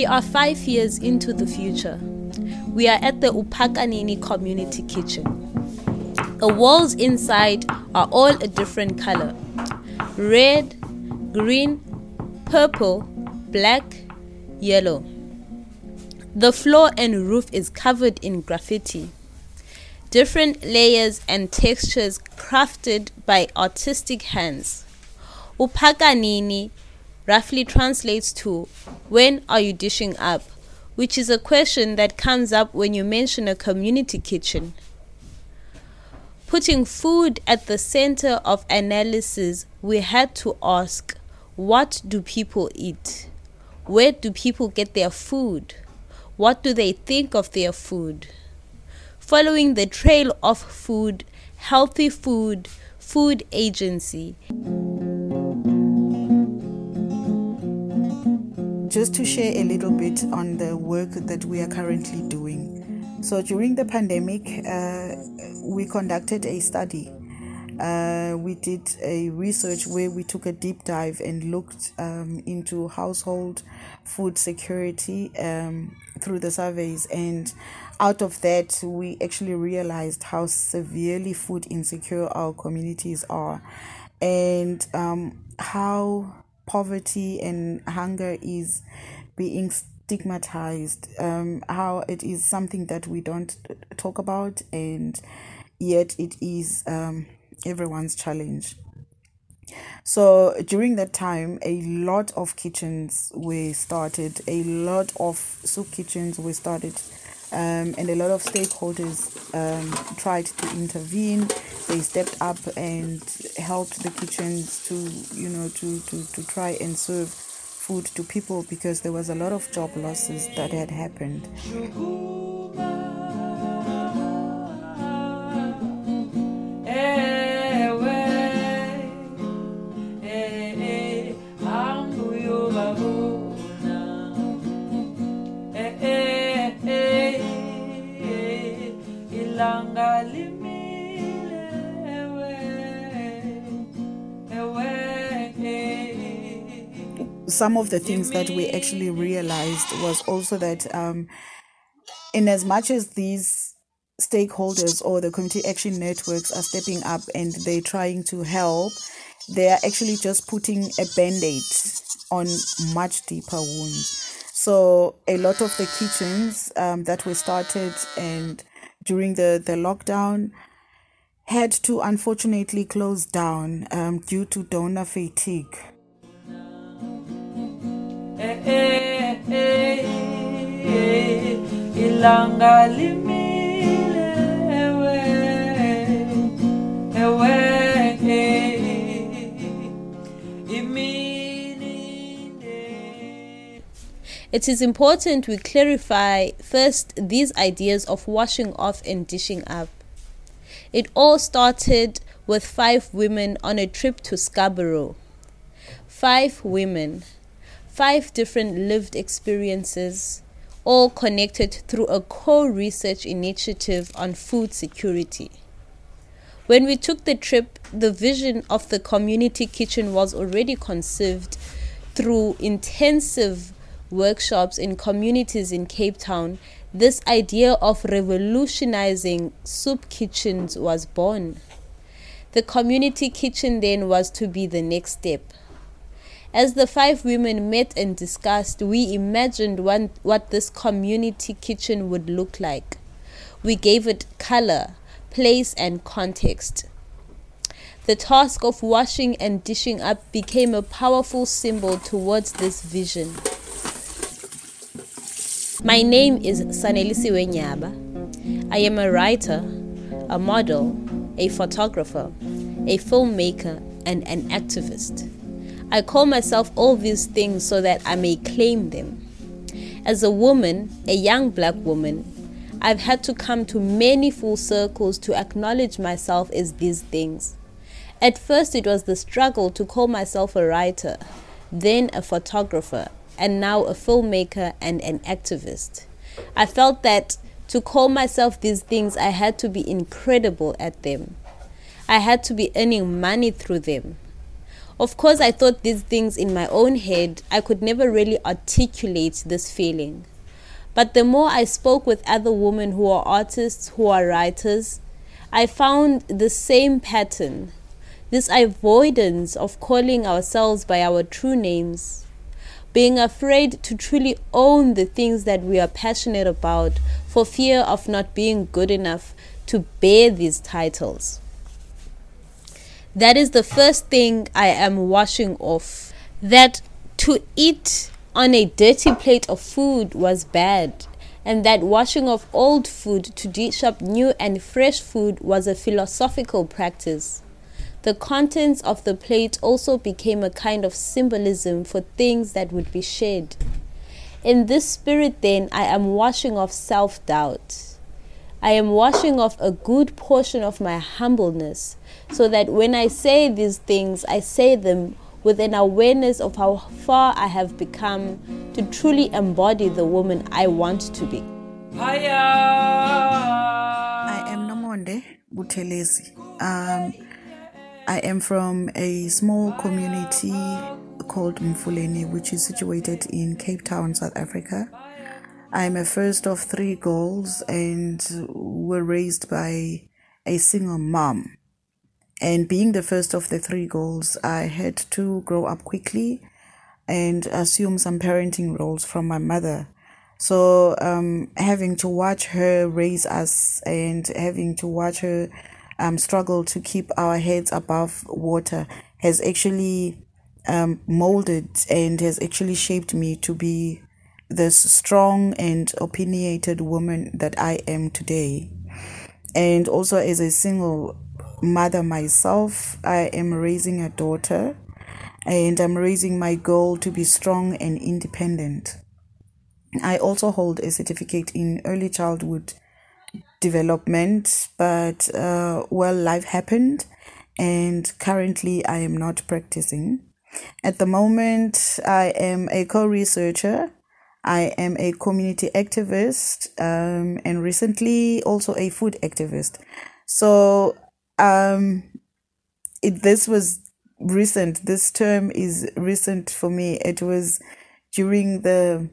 We are 5 years into the future. We are at the Upakanini community kitchen. The walls inside are all a different color. Red, green, purple, black, yellow. The floor and roof is covered in graffiti. Different layers and textures crafted by artistic hands. Upakanini roughly translates to, when are you dishing up? Which is a question that comes up when you mention a community kitchen. Putting food at the center of analysis, we had to ask, what do people eat? Where do people get their food? What do they think of their food? Following the trail of food, healthy food, food agency. Just to share a little bit on the work that we are currently doing. So during the pandemic, we conducted a study. We did a research where we took a deep dive and looked into household food security through the surveys. And out of that, we actually realized how severely food insecure our communities are, and how poverty and hunger is being stigmatized, how it is something that we don't talk about, and yet it is everyone's challenge. So during that time, a lot of kitchens were started, a lot of soup kitchens were started, and a lot of stakeholders tried to intervene. They stepped up and helped the kitchens to, you know, to try and serve food to people, because there was a lot of job losses that had happened. Some of the things that we actually realized was also that in as much as these stakeholders or the community action networks are stepping up and they're trying to help, they are actually just putting a band-aid on much deeper wounds. So a lot of the kitchens that were started and during the lockdown had to unfortunately close down due to donor fatigue. It is important we clarify first these ideas of washing off and dishing up. It all started with 5 women on a trip to Scarborough. 5 women. 5 different lived experiences, all connected through a co-research initiative on food security. When we took the trip, the vision of the community kitchen was already conceived through intensive workshops in communities in Cape Town. This idea of revolutionizing soup kitchens was born. The community kitchen then was to be the next step. As the 5 women met and discussed, we imagined what this community kitchen would look like. We gave it color, place, and context. The task of washing and dishing up became a powerful symbol towards this vision. My name is Sanelisiwe Nyaba. I am a writer, a model, a photographer, a filmmaker, and an activist. I call myself all these things so that I may claim them. As a woman, a young black woman, I've had to come to many full circles to acknowledge myself as these things. At first, it was the struggle to call myself a writer, then a photographer, and now a filmmaker and an activist. I felt that to call myself these things, I had to be incredible at them. I had to be earning money through them. Of course, I thought these things in my own head. I could never really articulate this feeling. But the more I spoke with other women who are artists, who are writers, I found the same pattern, this avoidance of calling ourselves by our true names, being afraid to truly own the things that we are passionate about for fear of not being good enough to bear these titles. That is the first thing I am washing off, that to eat on a dirty plate of food was bad, and that washing off old food to dish up new and fresh food was a philosophical practice. The contents of the plate also became a kind of symbolism for things that would be shared. In this spirit, then, I am washing off self-doubt. I am washing off a good portion of my humbleness, so that when I say these things, I say them with an awareness of how far I have become to truly embody the woman I want to be. I am Nomonde Butelezi. I am from a small community called Mfuleni, which is situated in Cape Town, South Africa. I am a first of three girls and were raised by a single mom. And being the first of the three girls, I had to grow up quickly and assume some parenting roles from my mother. So having to watch her raise us and having to watch her struggle to keep our heads above water has actually molded and has actually shaped me to be this strong and opinionated woman that I am today. And also as a single mother myself, I am raising a daughter, and I'm raising my girl to be strong and independent. I also hold a certificate in early childhood development, but life happened, and currently I am not practicing. At the moment, I am a co-researcher, I am a community activist, and recently also a food activist. So this was recent. This term is recent for me. It was during the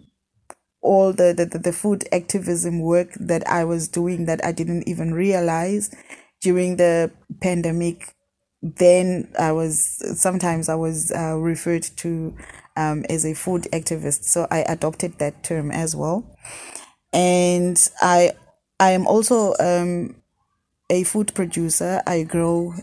food activism work that I was doing that I didn't even realize during the pandemic. Then I was referred to as a food activist. So I adopted that term as well. And I am also a food producer. I grow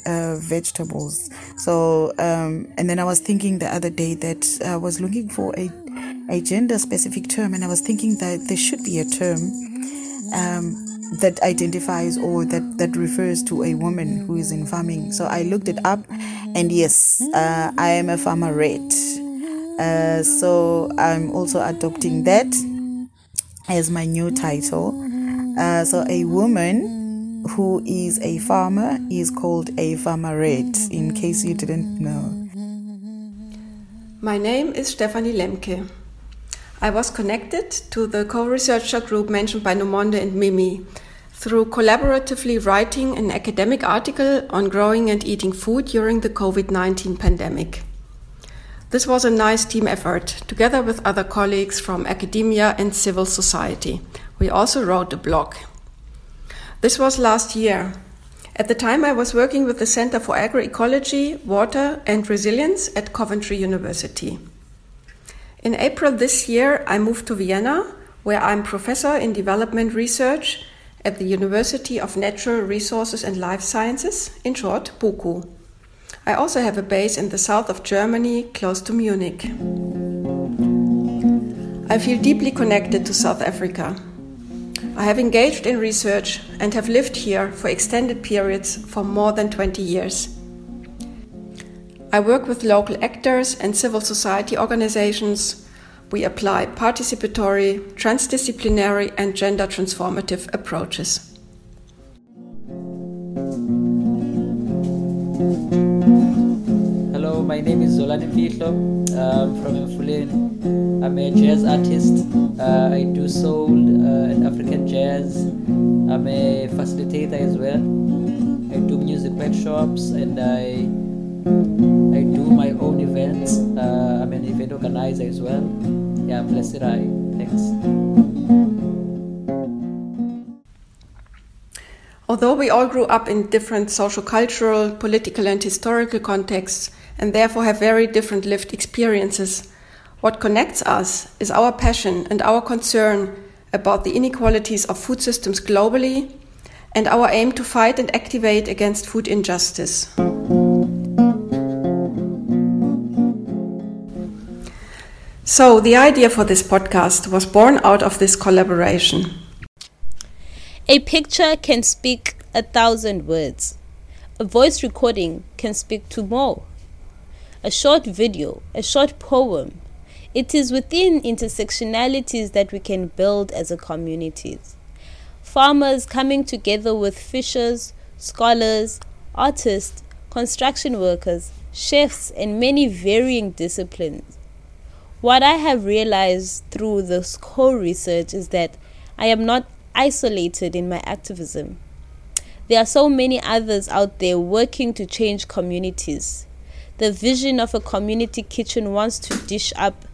vegetables. So and then I was thinking the other day that I was looking for a gender specific term, and I was thinking that there should be a term that identifies or that refers to a woman who is in farming. So I looked it up, and yes, I am a farmerette. So I'm also adopting that as my new title. So a woman who is a farmer is called a farmerette, in case you didn't know. My name is Stefanie Lemke. I was connected to the co-researcher group mentioned by Nomonde and Mimi through collaboratively writing an academic article on growing and eating food during the COVID-19 pandemic. This was a nice team effort, together with other colleagues from academia and civil society. We also wrote a blog. This was last year. At the time, I was working with the Center for Agroecology, Water and Resilience at Coventry University. In April this year, I moved to Vienna, where I'm professor in development research at the University of Natural Resources and Life Sciences, in short, BUKU. I also have a base in the south of Germany, close to Munich. I feel deeply connected to South Africa. I have engaged in research and have lived here for extended periods for more than 20 years. I work with local actors and civil society organizations. We apply participatory, transdisciplinary, and gender transformative approaches. Hello, my name is Zolani Mihlo. I'm from Mfuleni. I'm a jazz artist. I do soul and African jazz. I'm a facilitator as well. I do music workshops, and I do my own events, I'm an event organizer as well. Yeah, blessed eye. Thanks. Although we all grew up in different social, cultural, political and historical contexts and therefore have very different lived experiences, what connects us is our passion and our concern about the inequalities of food systems globally and our aim to fight and activate against food injustice. So the idea for this podcast was born out of this collaboration. A picture can speak 1,000 words. A voice recording can speak to more. A short video, a short poem. It is within intersectionalities that we can build as a community. Farmers coming together with fishers, scholars, artists, construction workers, chefs, and many varying disciplines. What I have realized through this co-research is that I am not isolated in my activism. There are so many others out there working to change communities. The vision of a community kitchen wants to dish up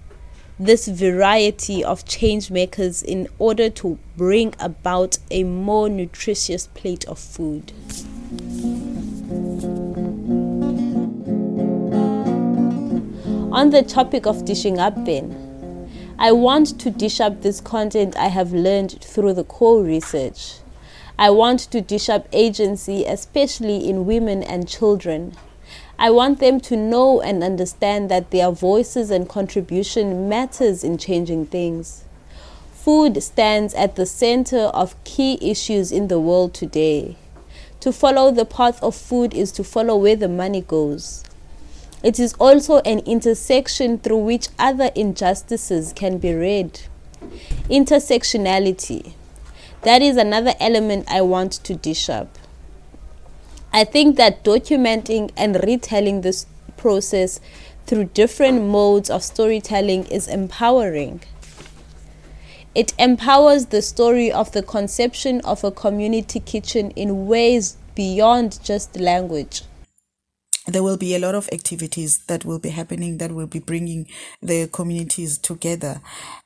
this variety of change makers in order to bring about a more nutritious plate of food. On the topic of dishing up then, I want to dish up this content I have learned through the co-research. I want to dish up agency, especially in women and children. I want them to know and understand that their voices and contribution matters in changing things. Food stands at the center of key issues in the world today. To follow the path of food is to follow where the money goes. It is also an intersection through which other injustices can be read. Intersectionality. That is another element I want to dish up. I think that documenting and retelling this process through different modes of storytelling is empowering. It empowers the story of the conception of a community kitchen in ways beyond just language. There will be a lot of activities that will be happening that will be bringing the communities together.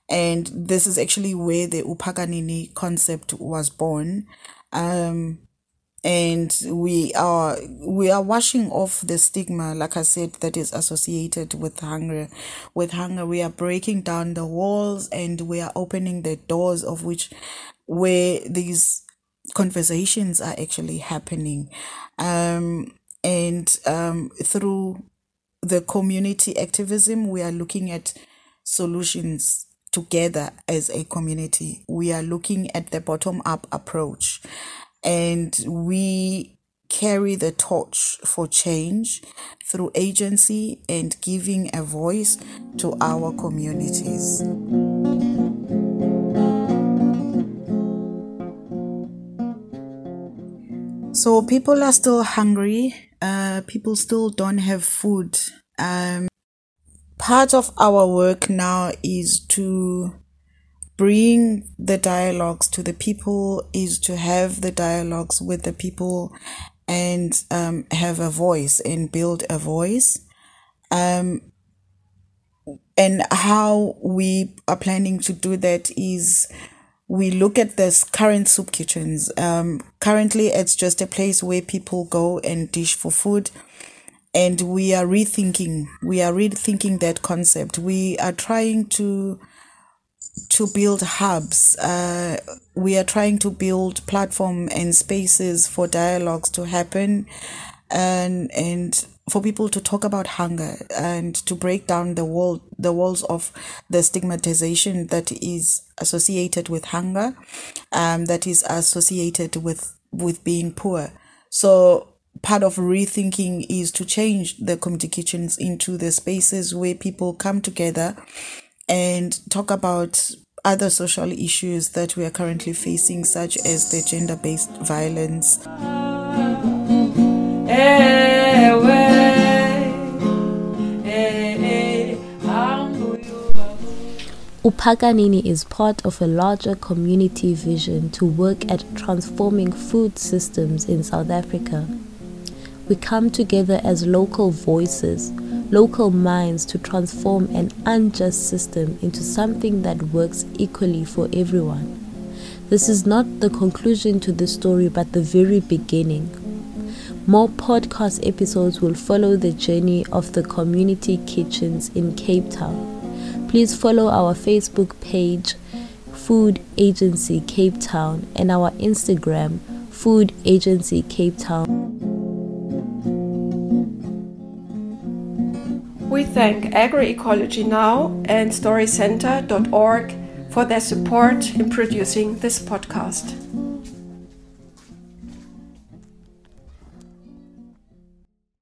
And this is actually where the Upakanini concept was born. And we are washing off the stigma, like I said, that is associated with hunger. With hunger, we are breaking down the walls and we are opening the doors of which where these conversations are actually happening. And through the community activism, we are looking at solutions together as a community. We are looking at the bottom-up approach. And we carry the torch for change through agency and giving a voice to our communities. So people are still hungry. People still don't have food. Part of our work now is to bring the dialogues to the people, is to have the dialogues with the people and have a voice and build a voice. And how we are planning to do that is we look at this current soup kitchens. Currently, it's just a place where people go and dish for food. And we are rethinking that concept. We are trying to build hubs. We are trying to build platform and spaces for dialogues to happen and for people to talk about hunger and to break down the walls of the stigmatization that is associated with hunger, that is associated with being poor. So part of rethinking is to change the community kitchens into the spaces where people come together and talk about other social issues that we are currently facing, such as the gender-based violence. Upakanini is part of a larger community vision to work at transforming food systems in South Africa. We come together as local voices, local minds to transform an unjust system into something that works equally for everyone. This is not the conclusion to the story, but the very beginning. More podcast episodes will follow the journey of the community kitchens in Cape Town. Please follow our Facebook page, Food Agency Cape Town, and our Instagram, Food Agency Cape Town. We thank Agroecology Now and StoryCenter.org for their support in producing this podcast.